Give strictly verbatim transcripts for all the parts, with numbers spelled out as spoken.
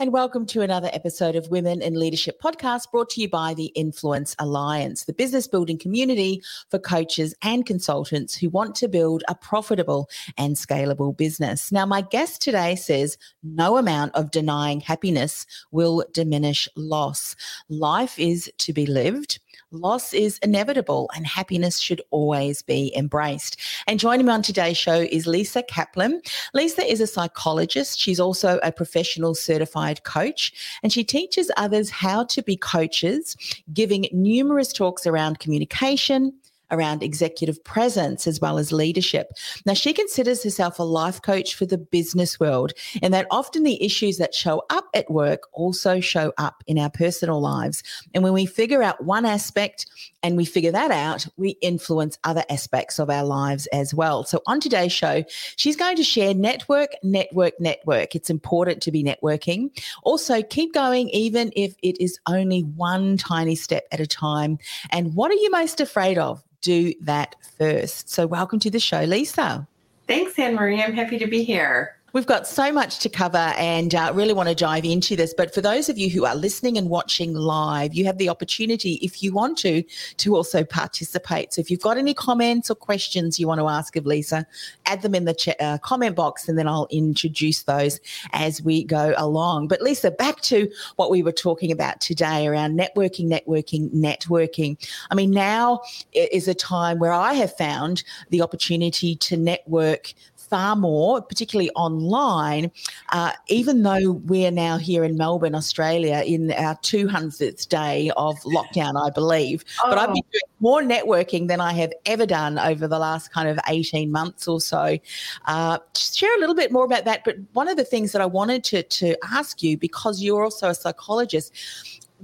And welcome to another episode of Women in Leadership Podcast, brought to you by the Influence Alliance, the business building community for coaches and consultants who want to build a profitable and scalable business. Now, my guest today says no amount of denying happiness will diminish loss. Life is to be lived. Loss is inevitable and happiness should always be embraced. And joining me on today's show is Lisa Kaplin. Lisa is a psychologist. She's also a professional certified coach, and she teaches others how to be coaches, giving numerous talks around communication, around executive presence, as well as leadership. Now, she considers herself a life coach for the business world, and that often the issues that show up at work also show up in our personal lives. And when we figure out one aspect and we figure that out, we influence other aspects of our lives as well. So on today's show, she's going to share network, network, network. It's important to be networking. Also, keep going even if it is only one tiny step at a time. And what are you most afraid of? Do that first. So welcome to the show, Lisa. Thanks, Anne-Marie. I'm happy to be here. We've got so much to cover and uh, really want to dive into this. But for those of you who are listening and watching live, you have the opportunity, if you want to, to also participate. So if you've got any comments or questions you want to ask of Lisa, add them in the ch- uh, comment box, and then I'll introduce those as we go along. But Lisa, back to what we were talking about today around networking, networking, networking. I mean, now is a time where I have found the opportunity to network far more, particularly online, uh, even though we're now here in Melbourne, Australia, in our two hundredth day of lockdown, I believe. Oh. But I've been doing more networking than I have ever done over the last kind of eighteen months or so. Uh, just share a little bit more about that. But one of the things that I wanted to, to ask you, because you're also a psychologist,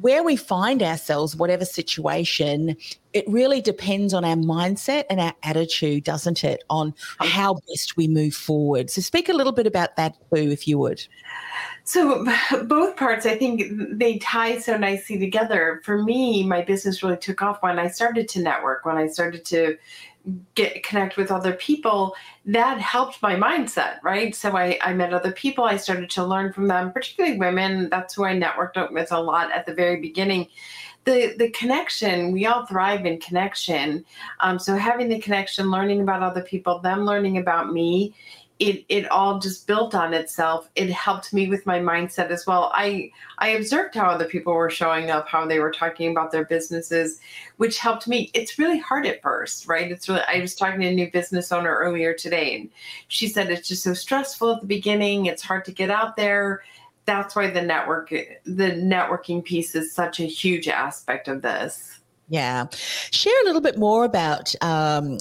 where we find ourselves, whatever situation, it really depends on our mindset and our attitude, doesn't it, on how best we move forward. So speak a little bit about that too, if you would. So both parts, I think they tie so nicely together. For me, my business really took off when I started to network, when I started to get connect with other people. That helped my mindset, right? So I, I met other people. I started to learn from them, particularly women. That's who I networked with a lot at the very beginning. The the connection, we all thrive in connection. Um, so having the connection, learning about other people, them learning about me, it it all just built on itself. It helped me with my mindset as well. I I observed how other people were showing up, how they were talking about their businesses, which helped me. It's really hard at first, right? It's really, I was talking to a new business owner earlier today, and she said it's just so stressful at the beginning. It's hard to get out there. That's why the network, the networking piece is such a huge aspect of this. Yeah. Share a little bit more about, um,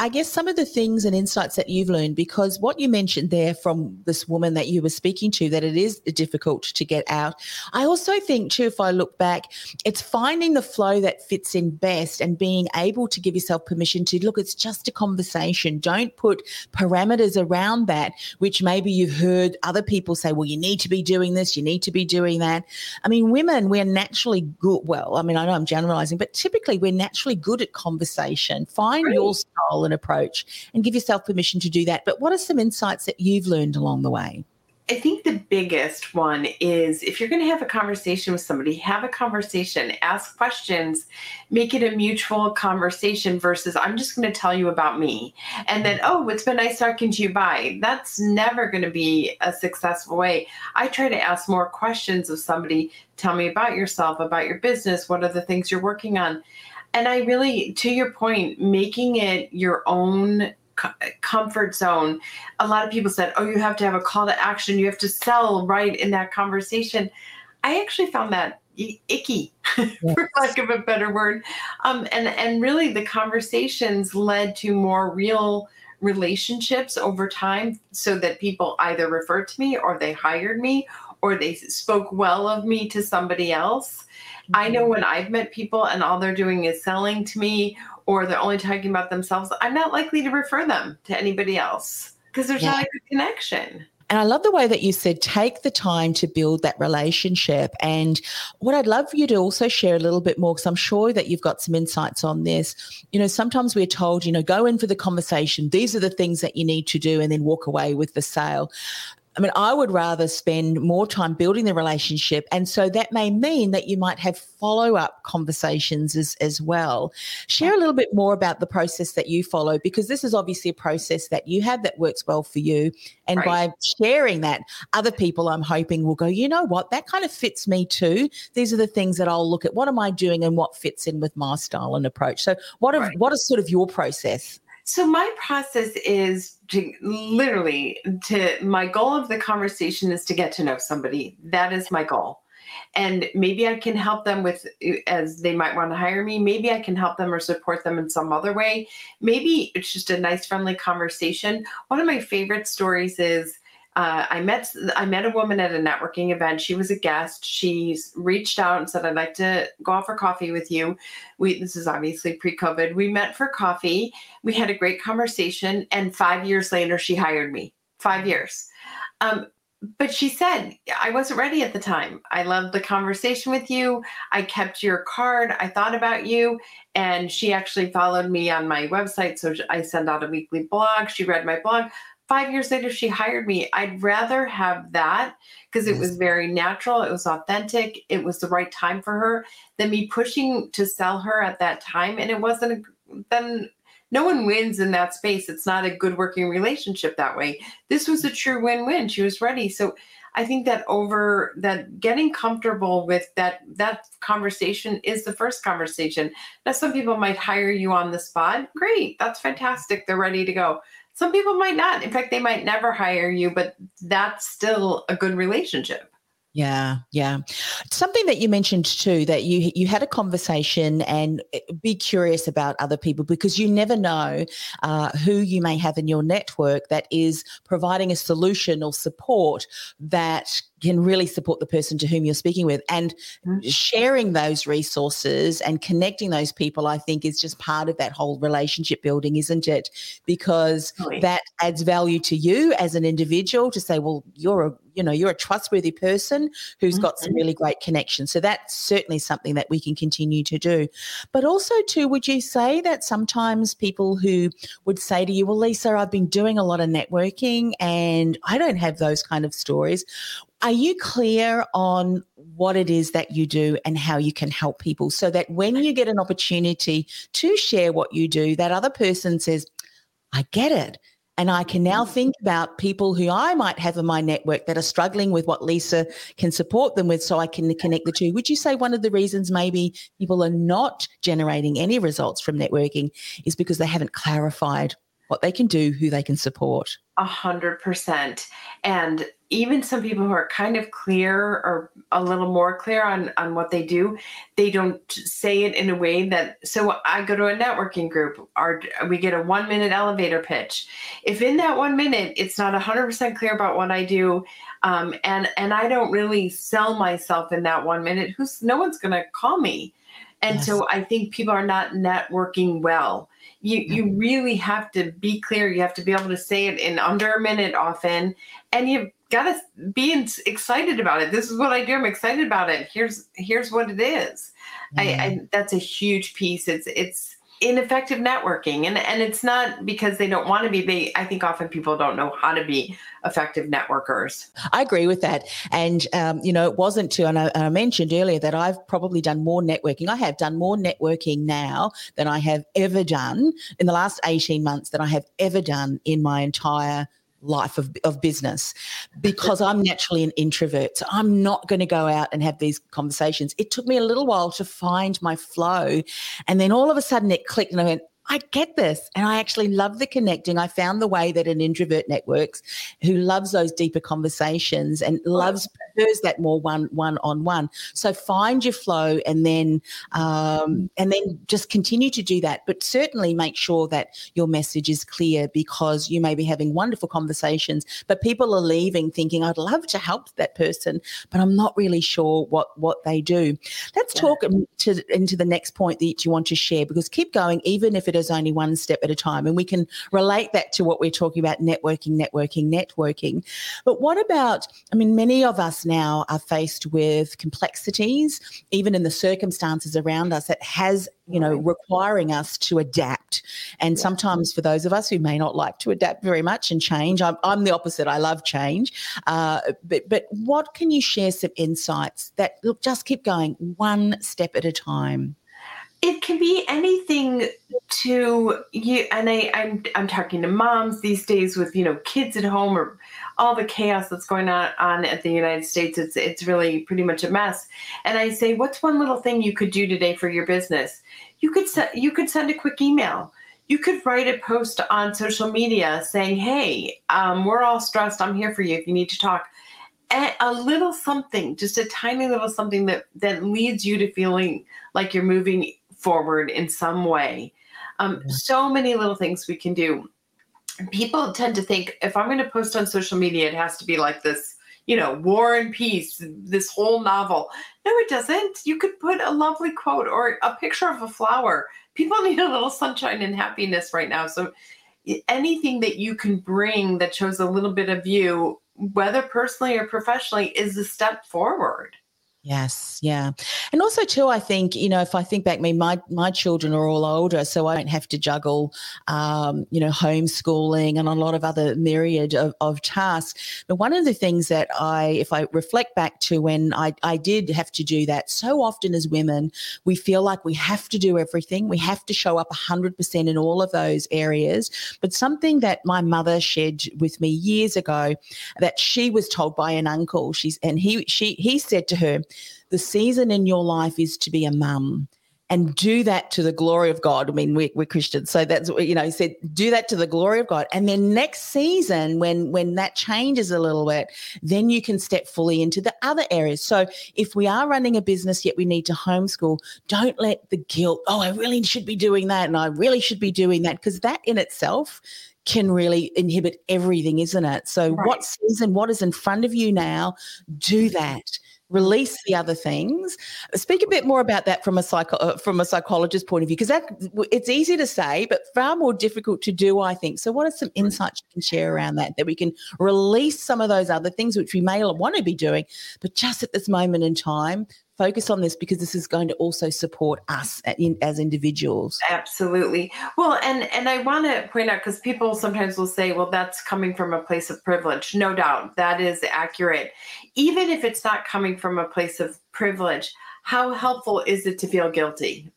I guess, some of the things and insights that you've learned, because what you mentioned there from this woman that you were speaking to, that it is difficult to get out. I also think, too, if I look back, it's finding the flow that fits in best and being able to give yourself permission to, look, it's just a conversation. Don't put parameters around that, which maybe you've heard other people say, well, you need to be doing this, you need to be doing that. I mean, women, we're naturally good. Well, I mean, I know I'm generalizing, but typically we're naturally good at conversation. Find right. your style and approach and give yourself permission to do that. But what are some insights that you've learned along the way? I think the biggest one is, if you're going to have a conversation with somebody, have a conversation, ask questions, make it a mutual conversation versus I'm just going to tell you about me. And then, oh, it's been nice talking to you. Bye. That's never going to be a successful way. I try to ask more questions of somebody. Tell me about yourself, about your business. What are the things you're working on? And I really, to your point, making it your own comfort zone. A lot of people said, oh, you have to have a call to action. You have to sell right in that conversation. I actually found that icky, yes. for lack of a better word. Um, and, and really the conversations led to more real relationships over time, so that people either referred to me or they hired me or they spoke well of me to somebody else. Mm-hmm. I know when I've met people and all they're doing is selling to me, or they're only talking about themselves, I'm not likely to refer them to anybody else because there's yeah. not a good connection. And I love the way that you said take the time to build that relationship. And what I'd love for you to also share a little bit more, because I'm sure that you've got some insights on this. You know, sometimes we're told, you know, go in for the conversation. These are the things that you need to do and then walk away with the sale. I mean, I would rather spend more time building the relationship. And so that may mean that you might have follow-up conversations as, as well. Share a little bit more about the process that you follow, because this is obviously a process that you have that works well for you. And right. by sharing that, other people, I'm hoping, will go, you know what, that kind of fits me too. These are the things that I'll look at. What am I doing and what fits in with my style and approach? So what, right. are, what is sort of your process? So my process is to literally to my goal of the conversation is to get to know somebody. That is my goal. And maybe I can help them with, as they might want to hire me, maybe I can help them or support them in some other way. Maybe it's just a nice, friendly conversation. One of my favorite stories is uh, I met I met a woman at a networking event. She was a guest. She reached out and said, I'd like to go out for coffee with you. We, this is obviously pre-COVID. We met for coffee. We had a great conversation. And five years later, she hired me. Five years. Um, but she said, I wasn't ready at the time. I loved the conversation with you. I kept your card. I thought about you. And she actually followed me on my website. So I send out a weekly blog. She read my blog. Five years later, she hired me. I'd rather have that because it was very natural. It was authentic. It was the right time for her than me pushing to sell her at that time. And it wasn't, then no one wins in that space. It's not a good working relationship that way. This was a true win-win. She was ready. So I think that over that getting comfortable with that, that conversation is the first conversation. Now, some people might hire you on the spot. Great. That's fantastic. They're ready to go. Some people might not. In fact, they might never hire you, but that's still a good relationship. Yeah, yeah. Something that you mentioned too, that you you had a conversation, and be curious about other people, because you never know uh, who you may have in your network that is providing a solution or support that can really support the person to whom you're speaking with. And mm-hmm. sharing those resources and connecting those people, I think, is just part of that whole relationship building, isn't it? Because really, that adds value to you as an individual to say, well, you're a, you know, you're a trustworthy person who's mm-hmm. got some really great connections. So that's certainly something that we can continue to do. But also too, would you say that sometimes people who would say to you, well, Lisa, I've been doing a lot of networking and I don't have those kind of stories. Are you clear on what it is that you do and how you can help people, so that when you get an opportunity to share what you do, that other person says, I get it. And I can now think about people who I might have in my network that are struggling with what Lisa can support them with, so I can connect the two. Would you say one of the reasons maybe people are not generating any results from networking is because they haven't clarified what they can do, who they can support? A hundred percent. And even some people who are kind of clear or a little more clear on, on what they do, they don't say it in a way that, so I go to a networking group, or we get a one minute elevator pitch. If in that one minute, it's not a hundred percent clear about what I do. Um, and, and I don't really sell myself in that one minute, who's no one's going to call me. And yes. so I think people are not networking well. You you really have to be clear. You have to be able to say it in under a minute often. And you've got to be in, excited about it. This is what I do. I'm excited about it. Here's here's what it is. Mm-hmm. I, I, that's a huge piece. It's it's ineffective networking. And, and it's not because they don't want to be. They, I think often people don't know how to be effective networkers. I agree with that. And, um, you know, it wasn't to, and I, I mentioned earlier that I've probably done more networking. I have done more networking now than I have ever done in the last eighteen months than I have ever done in my entire life of, of business, because I'm naturally an introvert. So I'm not going to go out and have these conversations. It took me a little while to find my flow. And then all of a sudden it clicked and I went, I get this. And I actually love the connecting. I found the way that an introvert networks, who loves those deeper conversations and loves, prefers that more one, one on one. So find your flow, and then, um, and then just continue to do that. But certainly make sure that your message is clear, because you may be having wonderful conversations, but people are leaving thinking, I'd love to help that person, but I'm not really sure what, what they do. Let's yeah. talk to, into the next point that you want to share, because keep going, even if it goes only one step at a time. And we can relate that to what we're talking about, networking, networking, networking. But what about, I mean, many of us now are faced with complexities, even in the circumstances around us that has, you know, requiring us to adapt. And yeah. sometimes for those of us who may not like to adapt very much and change, I'm, I'm the opposite. I love change. Uh, but, but what can you share some insights that, look, just keep going one step at a time? It can be anything to you. And I, I'm, I'm talking to moms these days with, you know, kids at home or all the chaos that's going on, on at the United States. It's, it's really pretty much a mess. And I say, what's one little thing you could do today for your business? You could, se- you could send a quick email. You could write a post on social media saying, hey, um, we're all stressed. I'm here for you if you need to talk. A little something, just a tiny little something that, that leads you to feeling like you're moving forward in some way. Um, yeah. So many little things we can do. People tend to think, if I'm going to post on social media, it has to be like this, you know, War and Peace, this whole novel. No, it doesn't. You could put a lovely quote or a picture of a flower. People need a little sunshine and happiness right now. So anything that you can bring that shows a little bit of you, whether personally or professionally, is a step forward. Yes. Yeah. And also too, I think, you know, if I think back, I mean, my, my children are all older, so I don't have to juggle, um, you know, homeschooling and a lot of other myriad of, of tasks. But one of the things that I, if I reflect back to when I, I did have to do that, so often as women, we feel like we have to do everything. We have to show up one hundred percent in all of those areas. But something that my mother shared with me years ago that she was told by an uncle, she's, and he, she, he said to her, the season in your life is to be a mum, and do that to the glory of God. I mean, we're, we're Christians, so that's, you know, he said, do that to the glory of God. And then next season, when when that changes a little bit, then you can step fully into the other areas. So if we are running a business, yet we need to homeschool, don't let the guilt, oh, I really should be doing that and I really should be doing that, because that in itself can really inhibit everything, isn't it? So right. What season, what is in front of you now, do that. Release the other things. Speak a bit more about that from a psycho- from a psychologist's point of view, because that it's easy to say, but far more difficult to do, I think. So what are some insights you can share around that, that we can release some of those other things which we may want to be doing, but just at this moment in time, focus on this, because this is going to also support us as individuals. Absolutely. Well, and, and I want to point out, because people sometimes will say, well, that's coming from a place of privilege. No doubt, that is accurate. Even if it's not coming from a place of privilege, how helpful is it to feel guilty?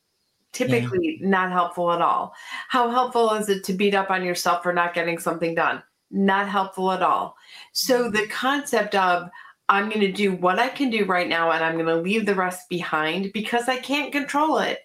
Typically yeah. not helpful at all. How helpful is it to beat up on yourself for not getting something done? Not helpful at all. So the concept of, I'm going to do what I can do right now and I'm going to leave the rest behind because I can't control it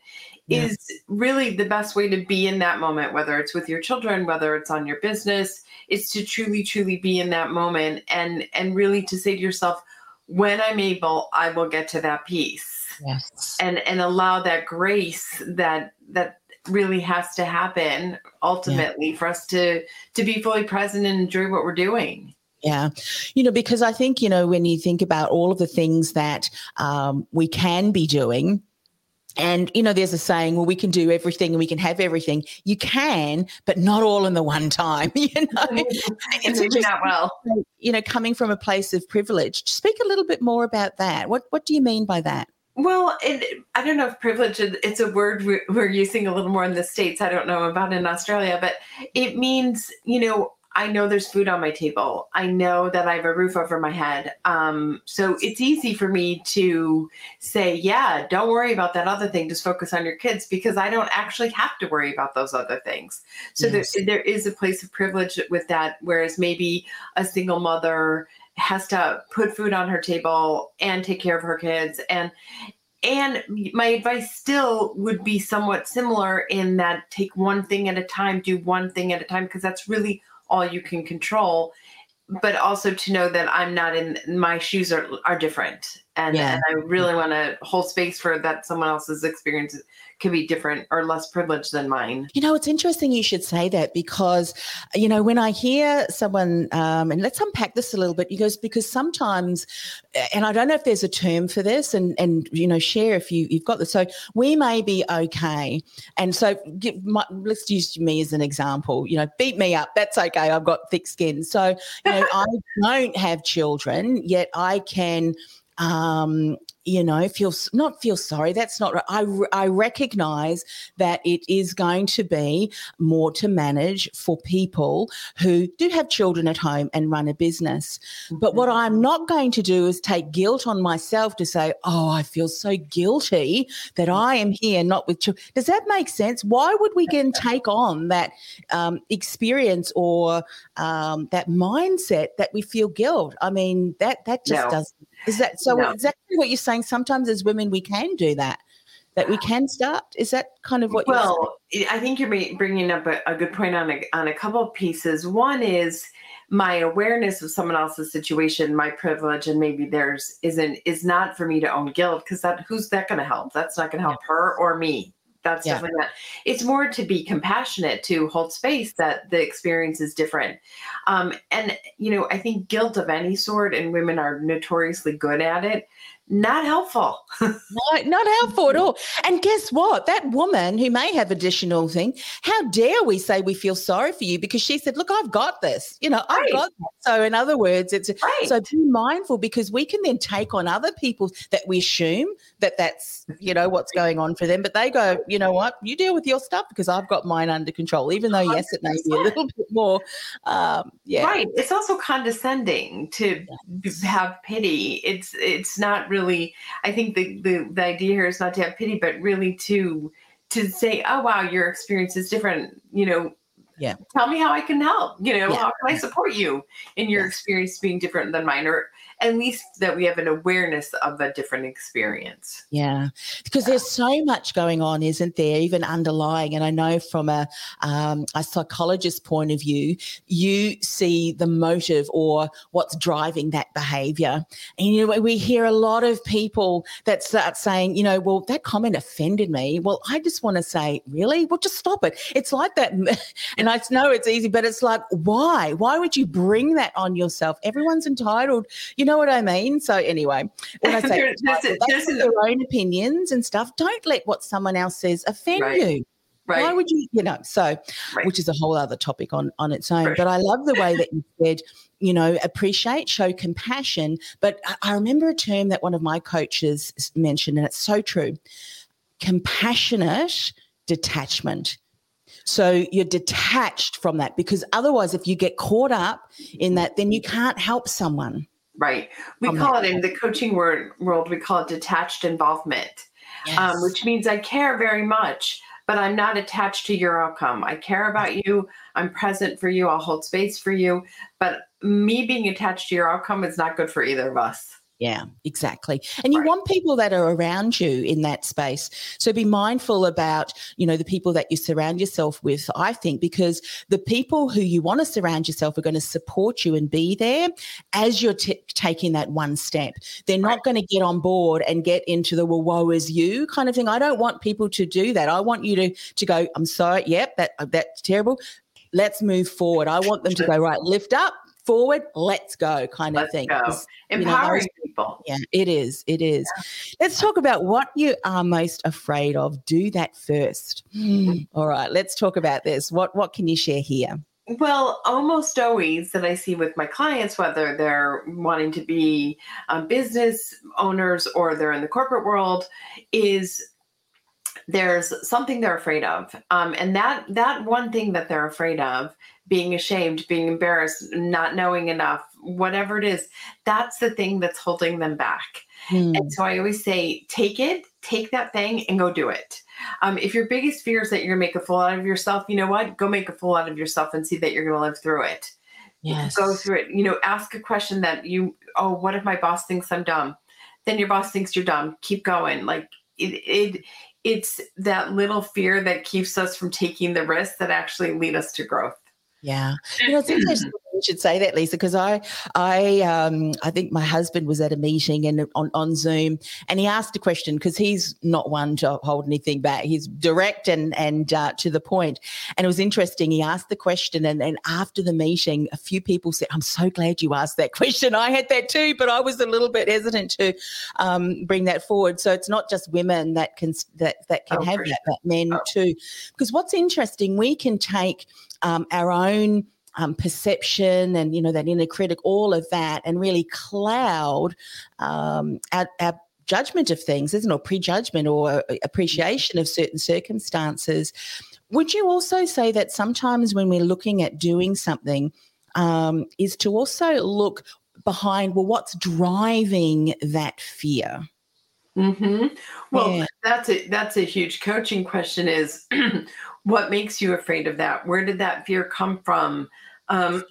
yeah. is really the best way to be in that moment, whether it's with your children, whether it's on your business. It's to truly, truly be in that moment and, and really to say to yourself, when I'm able, I will get to that piece. Yes. And and allow that grace that that really has to happen ultimately yeah. for us to to be fully present and enjoy what we're doing. Yeah. You know, because I think, you know, when you think about all of the things that um, we can be doing, and, you know, there's a saying, well, we can do everything and we can have everything. You can, but not all in the one time, you know. It's maybe not well. You know, coming from a place of privilege. Speak a little bit more about that. What What do you mean by that? Well, it, I don't know if privilege, it's a word we're, we're using a little more in the States. I don't know about in Australia, but it means, you know, I know there's food on my table. I know that I have a roof over my head. Um, so it's easy for me to say, yeah, don't worry about that other thing. Just focus on your kids, because I don't actually have to worry about those other things. So yes. there, there is a place of privilege with that, whereas maybe a single mother has to put food on her table and take care of her kids. And And my advice still would be somewhat similar in that take one thing at a time, do one thing at a time, because that's really all you can control, but also to know that I'm not in, my shoes are, are different. And, yeah. and I really want to hold space for that. Someone else's experience can be different or less privileged than mine. You know, it's interesting you should say that because, you know, when I hear someone, um, and let's unpack this a little bit, he goes, because sometimes, and I don't know if there's a term for this, and, and you know, share if you, you've got this. So we may be okay. And so give my, let's use me as an example, you know, beat me up. That's okay. I've got thick skin. So, you know, I don't have children, yet I can... Um, you know, feel not feel sorry. That's not right. I, I recognize that it is going to be more to manage for people who do have children at home and run a business. Mm-hmm. But what I'm not going to do is take guilt on myself to say, oh, I feel so guilty that I am here not with children. Does that make sense? Why would we then take on that um, experience or um, that mindset that we feel guilt? I mean, that, that just no. doesn't. Is that so? No. Exactly what you're saying. Sometimes as women, we can do that, that we can start. Is that kind of what you're saying? Well, I think you're bringing up a, a good point on a, on a couple of pieces. One is my awareness of someone else's situation, my privilege, and maybe theirs isn't is not for me to own guilt because that who's that going to help? That's not going to help yeah. her or me. That's yeah. definitely not. It's more to be compassionate, to hold space that the experience is different. Um, and, you know, I think guilt of any sort, and women are notoriously good at it, not helpful. no, not helpful at all. And guess what? That woman who may have additional thing, how dare we say we feel sorry for you because she said, look, I've got this, you know, right. I've got that. So in other words, it's right. so be mindful because we can then take on other people that we assume that that's, you know, what's going on for them. But they go, you know what, you deal with your stuff because I've got mine under control, even though, yes, it may be a little bit more. Um, yeah. Right. It's also condescending to have pity. It's, it's not really. Really, I think the, the, the idea here is not to have pity, but really to to say, oh, wow, your experience is different. You know, yeah. tell me how I can help. You know, yeah. how can I support you in your yes. experience being different than mine, or at least that we have an awareness of a different experience. Yeah, because yeah. there's so much going on, isn't there, even underlying. And I know from a, um, a psychologist's point of view, you see the motive or what's driving that behaviour. And, you know, we hear a lot of people that start saying, you know, well, that comment offended me. Well, I just want to say, really? Well, just stop it. It's like that. And I know it's easy, but it's like, why? Why would you bring that on yourself? Everyone's entitled, you know, know what I mean? So anyway, when I say their own opinions and stuff, don't let what someone else says offend right. you. Right. Why would you, you know, so, right. which is a whole other topic on, on its own. Right. But I love the way that you said, you know, appreciate, show compassion. But I, I remember a term that one of my coaches mentioned, and it's so true, compassionate detachment. So you're detached from that because otherwise if you get caught up in that, then you can't help someone. Right. We call it in the coaching word, world, we call it detached involvement, yes. um, which means I care very much, but I'm not attached to your outcome. I care about you. I'm present for you. I'll hold space for you. But me being attached to your outcome is not good for either of us. Yeah, exactly. And you right. want people that are around you in that space. So be mindful about, you know, the people that you surround yourself with, I think, because the people who you want to surround yourself are going to support you and be there as you're t- taking that one step. They're not right. going to get on board and get into the, well, woe is you kind of thing. I don't want people to do that. I want you to to go, I'm sorry, yep, that that's terrible. Let's move forward. I want them to go, right, lift up. Forward, let's go kind of let's thing. Empowering you know, people. Yeah, it is. It is. Yeah. Let's talk about what you are most afraid of. Do that first. Mm. All right, let's talk about this. What what can you share here? Well, almost always that I see with my clients, whether they're wanting to be um, business owners or they're in the corporate world, is there's something they're afraid of. Um, and that that one thing that they're afraid of, being ashamed, being embarrassed, not knowing enough, whatever it is, that's the thing that's holding them back. Hmm. And so I always say, take it, take that thing and go do it. Um, if your biggest fear is that you're going to make a fool out of yourself, you know what? Go make a fool out of yourself and see that you're going to live through it. Yes. Go through it. You know, ask a question that you, oh, what if my boss thinks I'm dumb? Then your boss thinks you're dumb. Keep going. Like it, it, it's that little fear that keeps us from taking the risks that actually lead us to growth. Yeah. You know, it's interesting you should say that, Lisa, because I, I, um, I think my husband was at a meeting and on, on Zoom, and he asked a question because he's not one to hold anything back. He's direct and and uh, to the point. And it was interesting. He asked the question, and then after the meeting, a few people said, "I'm so glad you asked that question. I had that too, but I was a little bit hesitant to um, bring that forward." So it's not just women that can that that can oh, have that, but men oh. too. Because what's interesting, we can take um, our own Um, perception and, you know, that inner critic, all of that, and really cloud um, our, our judgment of things, isn't it, or prejudgment or appreciation of certain circumstances. Would you also say that sometimes when we're looking at doing something um, is to also look behind, well, what's driving that fear? Mm-hmm. Well, yeah. that's a, that's a huge coaching question is what makes you afraid of that? Where did that fear come from? Um,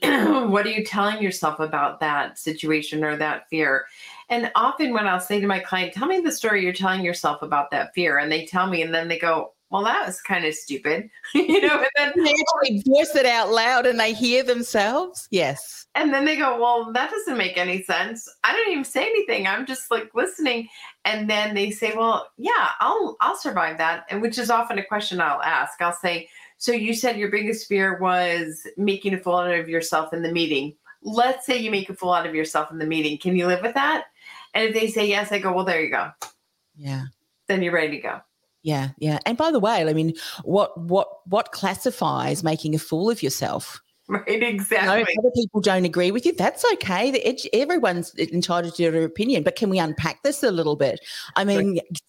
what are you telling yourself about that situation or that fear? And often when I'll say to my client, tell me the story you're telling yourself about that fear. And they tell me, and then they go, well, that was kind of stupid. you know, and then they actually voice it out loud and they hear themselves. Yes. And then they go, well, that doesn't make any sense. I don't even say anything. I'm just like listening. And then they say, well, yeah, I'll, I'll survive that. And which is often a question I'll ask. I'll say, so you said your biggest fear was making a fool out of yourself in the meeting. Let's say you make a fool out of yourself in the meeting. Can you live with that? And if they say yes, I go, well, there you go. Yeah. Then you're ready to go. Yeah, yeah. And by the way, I mean, what what what classifies making a fool of yourself? Right, exactly. You know, if other people don't agree with you, that's okay. It, everyone's entitled to their opinion, but can we unpack this a little bit? I mean, right.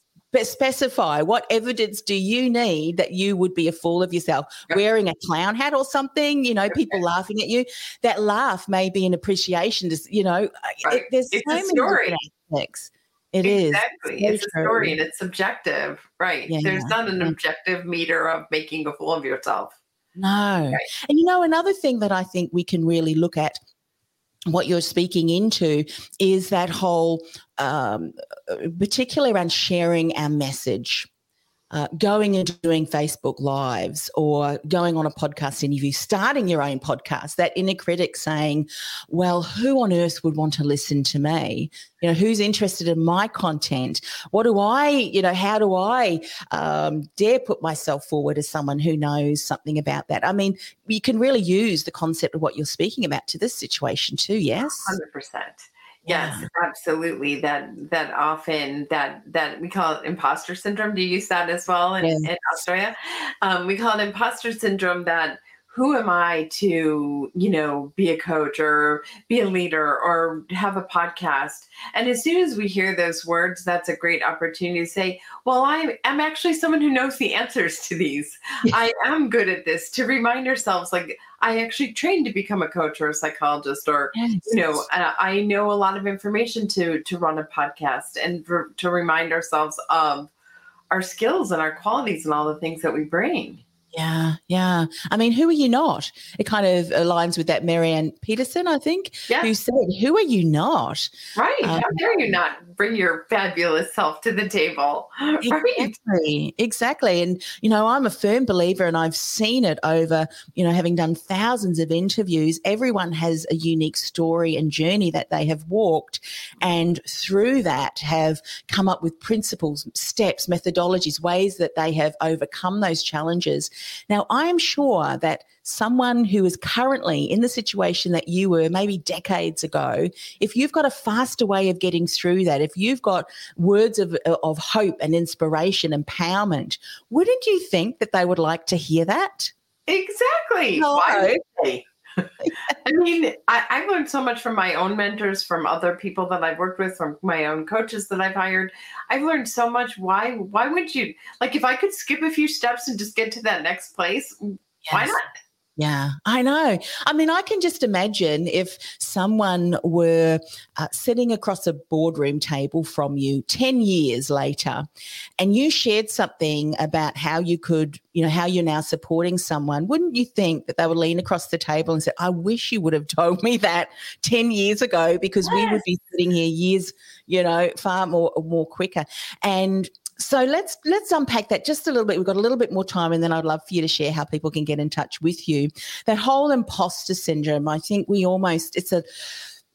Specify what evidence do you need that you would be a fool of yourself? Yep. Wearing a clown hat or something, you know, okay. People laughing at you. That laugh may be an appreciation. Just, you know, right. it, there's it's so many story. aspects. It exactly. is. It's a story and it's subjective, right? Yeah, There's yeah. not an objective meter of making a fool of yourself. No. Right. And, you know, another thing that I think we can really look at what you're speaking into is that whole um, particular around sharing our message. Uh, going and doing Facebook Lives or going on a podcast interview, starting your own podcast, that inner critic saying, well, who on earth would want to listen to me? You know, who's interested in my content? What do I, you know, how do I um, dare put myself forward as someone who knows something about that? I mean, you can really use the concept of what you're speaking about to this situation too, yes? one hundred percent. Yes, absolutely. That that often that that we call it imposter syndrome. Do you use that as well in, yes. in Australia? Um, we call it imposter syndrome. That who am I to, you know, be a coach or be a leader or have a podcast? And as soon as we hear those words, that's a great opportunity to say, well, I am actually someone who knows the answers to these. Yes. I am good at this. To remind ourselves, like, I actually trained to become a coach or a psychologist, or, yes. you know, uh, I know a lot of information to, to run a podcast, and for, to remind ourselves of our skills and our qualities and all the things that we bring. Yeah, yeah. I mean, who are you not? It kind of aligns with that Marianne Peterson, I think, yeah. who said, who are you not? Right. Um, How dare you not bring your fabulous self to the table? Exactly. Right. Exactly. And, you know, I'm a firm believer, and I've seen it over, you know, having done thousands of interviews, everyone has a unique story and journey that they have walked, and through that have come up with principles, steps, methodologies, ways that they have overcome those challenges. Now, I'm sure that someone who is currently in the situation that you were maybe decades ago, if you've got a faster way of getting through that, if you've got words of of hope and inspiration, empowerment, wouldn't you think that they would like to hear that? Exactly. No. Why would they? I mean, I, I've learned so much from my own mentors, from other people that I've worked with, from my own coaches that I've hired. I've learned so much. Why, why would you, like, if I could skip a few steps and just get to that next place, yes. why not? Yeah, I know. I mean, I can just imagine if someone were uh, sitting across a boardroom table from you ten years later, and you shared something about how you could, you know, how you're now supporting someone, wouldn't you think that they would lean across the table and say, I wish you would have told me that ten years ago, because yes. we would be sitting here years, you know, far more, more quicker. And So let's let's unpack that just a little bit. We've got a little bit more time, and then I'd love for you to share how people can get in touch with you. That whole imposter syndrome, I think we almost, it's a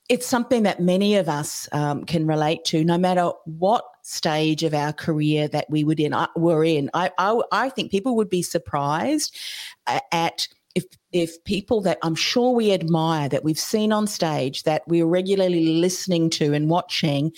it's something that many of us um, can relate to, no matter what stage of our career that we would in, I, were in. I, I, I think people would be surprised at if if people that I'm sure we admire, that we've seen on stage, that we're regularly listening to and watching,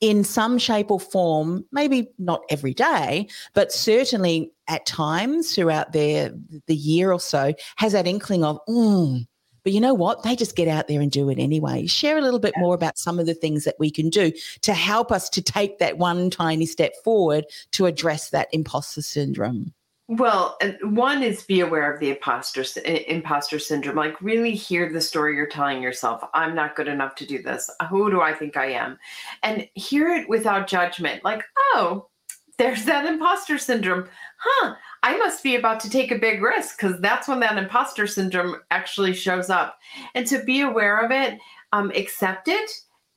in some shape or form, maybe not every day, but certainly at times throughout their the year or so, has that inkling of, mm, but you know what, they just get out there and do it anyway. Share a little bit more about some of the things that we can do to help us to take that one tiny step forward to address that imposter syndrome. Well, one is be aware of the imposter, imposter syndrome, like really hear the story you're telling yourself. I'm not good enough to do this. Who do I think I am? And hear it without judgment, like, oh, there's that imposter syndrome. Huh, I must be about to take a big risk, because that's when that imposter syndrome actually shows up. And to be aware of it, um, accept it,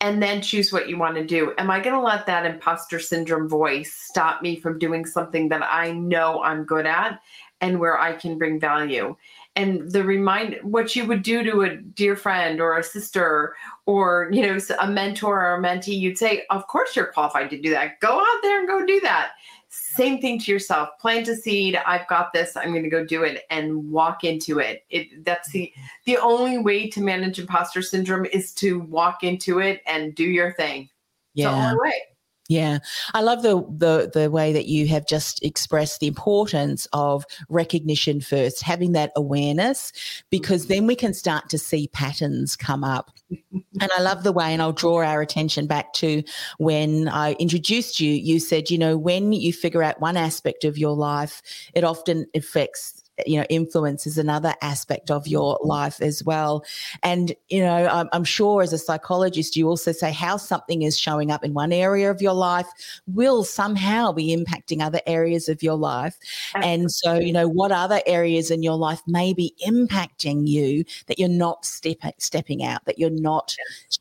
and then choose what you want to do. Am I going to let that imposter syndrome voice stop me from doing something that I know I'm good at and where I can bring value? And the remind what you would do to a dear friend or a sister or, you know, a mentor or a mentee, you'd say, of course you're qualified to do that. Go out there and go do that. Same thing to yourself. Plant a seed. I've got this. I'm going to go do it, and walk into it. It that's the the only way to manage imposter syndrome is to walk into it and do your thing. Yeah. It's the only way. Yeah. I love the, the the way that you have just expressed the importance of recognition first, having that awareness, because then we can start to see patterns come up. And I love the way, and I'll draw our attention back to when I introduced you, you said, you know, when you figure out one aspect of your life, it often affects, you know, influence is another aspect of your life as well. And, you know, I'm, I'm sure as a psychologist, you also say how something is showing up in one area of your life will somehow be impacting other areas of your life. Absolutely. And so, you know, what other areas in your life may be impacting you that you're not step, stepping out, that you're not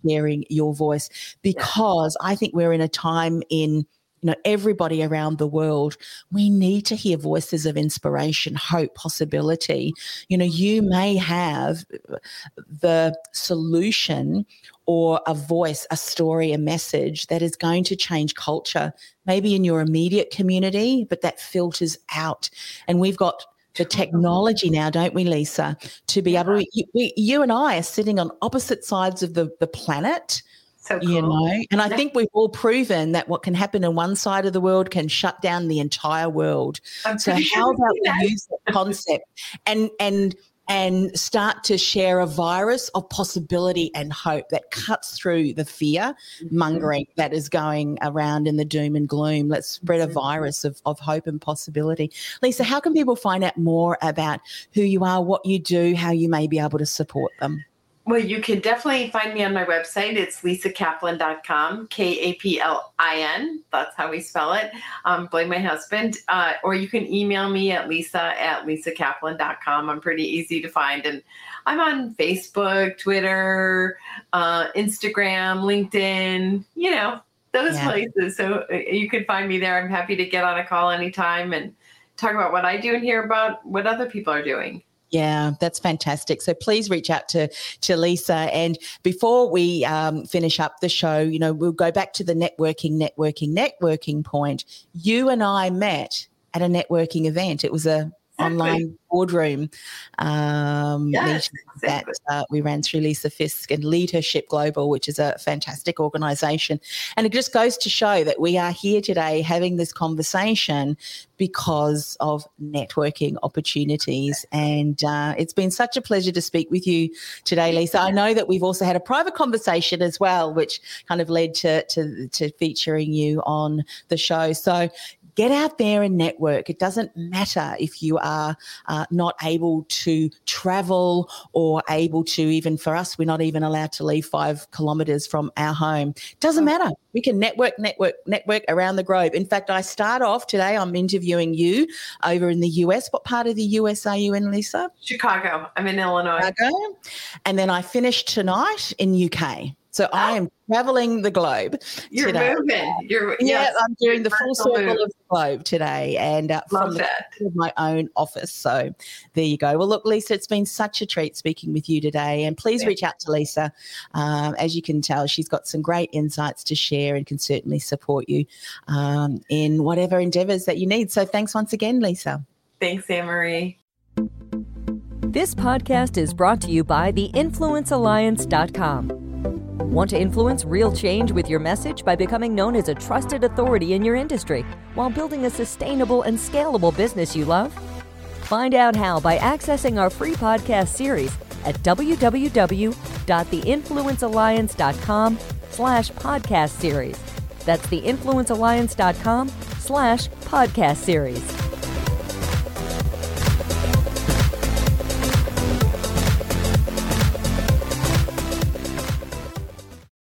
sharing your voice? Because I think we're in a time in, you know, everybody around the world, we need to hear voices of inspiration, hope, possibility. You know, you may have the solution or a voice, a story, a message that is going to change culture, maybe in your immediate community, but that filters out. And we've got the technology now, don't we, Lisa, to be able to, you, you and I are sitting on opposite sides of the, the planet. So cool. You know, and I think we've all proven that what can happen in one side of the world can shut down the entire world. So how about we use that concept and and and start to share a virus of possibility and hope that cuts through the fear mongering mm-hmm. that is going around in the doom and gloom? Let's spread a virus of, of hope and possibility. Lisa, how can people find out more about who you are, what you do, how you may be able to support them? Well, you can definitely find me on my website. It's lisa kaplin dot com, K A P L I N. That's how we spell it. Um, blame my husband. Uh, or you can email me at lisa at lisa kaplin dot com. I'm pretty easy to find. And I'm on Facebook, Twitter, uh, Instagram, LinkedIn, you know, those yeah. places. So you can find me there. I'm happy to get on a call anytime and talk about what I do and hear about what other people are doing. Yeah, that's fantastic. So please reach out to, to Lisa. And before we um, finish up the show, you know, we'll go back to the networking, networking, networking point. You and I met at a networking event. It was a exactly. online boardroom um, yes, that exactly. uh, we ran through Lisa Fisk and Leadership Global, which is a fantastic organisation. And it just goes to show that we are here today having this conversation because of networking opportunities. And uh, it's been such a pleasure to speak with you today, Lisa. I know that we've also had a private conversation as well, which kind of led to, to, to featuring you on the show. So get out there and network. It doesn't matter if you are uh, not able to travel or able to, even for us, we're not even allowed to leave five kilometres from our home. It doesn't matter. We can network, network, network around the globe. In fact, I start off today, I'm interviewing you over in the U S. What part of the U S are you in, Lisa? Chicago. I'm in Illinois. Chicago. And then I finish tonight in U K. So I am traveling the globe. You're today. moving. You're, yes, yeah, I'm doing the full circle move. of the globe today and uh, from the, my own office. So there you go. Well, look, Lisa, it's been such a treat speaking with you today. And please yeah. reach out to Lisa. Um, as you can tell, she's got some great insights to share and can certainly support you um, in whatever endeavours that you need. So thanks once again, Lisa. Thanks, Anne-Marie. This podcast is brought to you by the influence alliance dot com. Want to influence real change with your message by becoming known as a trusted authority in your industry while building a sustainable and scalable business you love? Find out how by accessing our free podcast series at w w w dot the influence alliance dot com slash podcast series. That's the influence alliance dot com slash podcast series.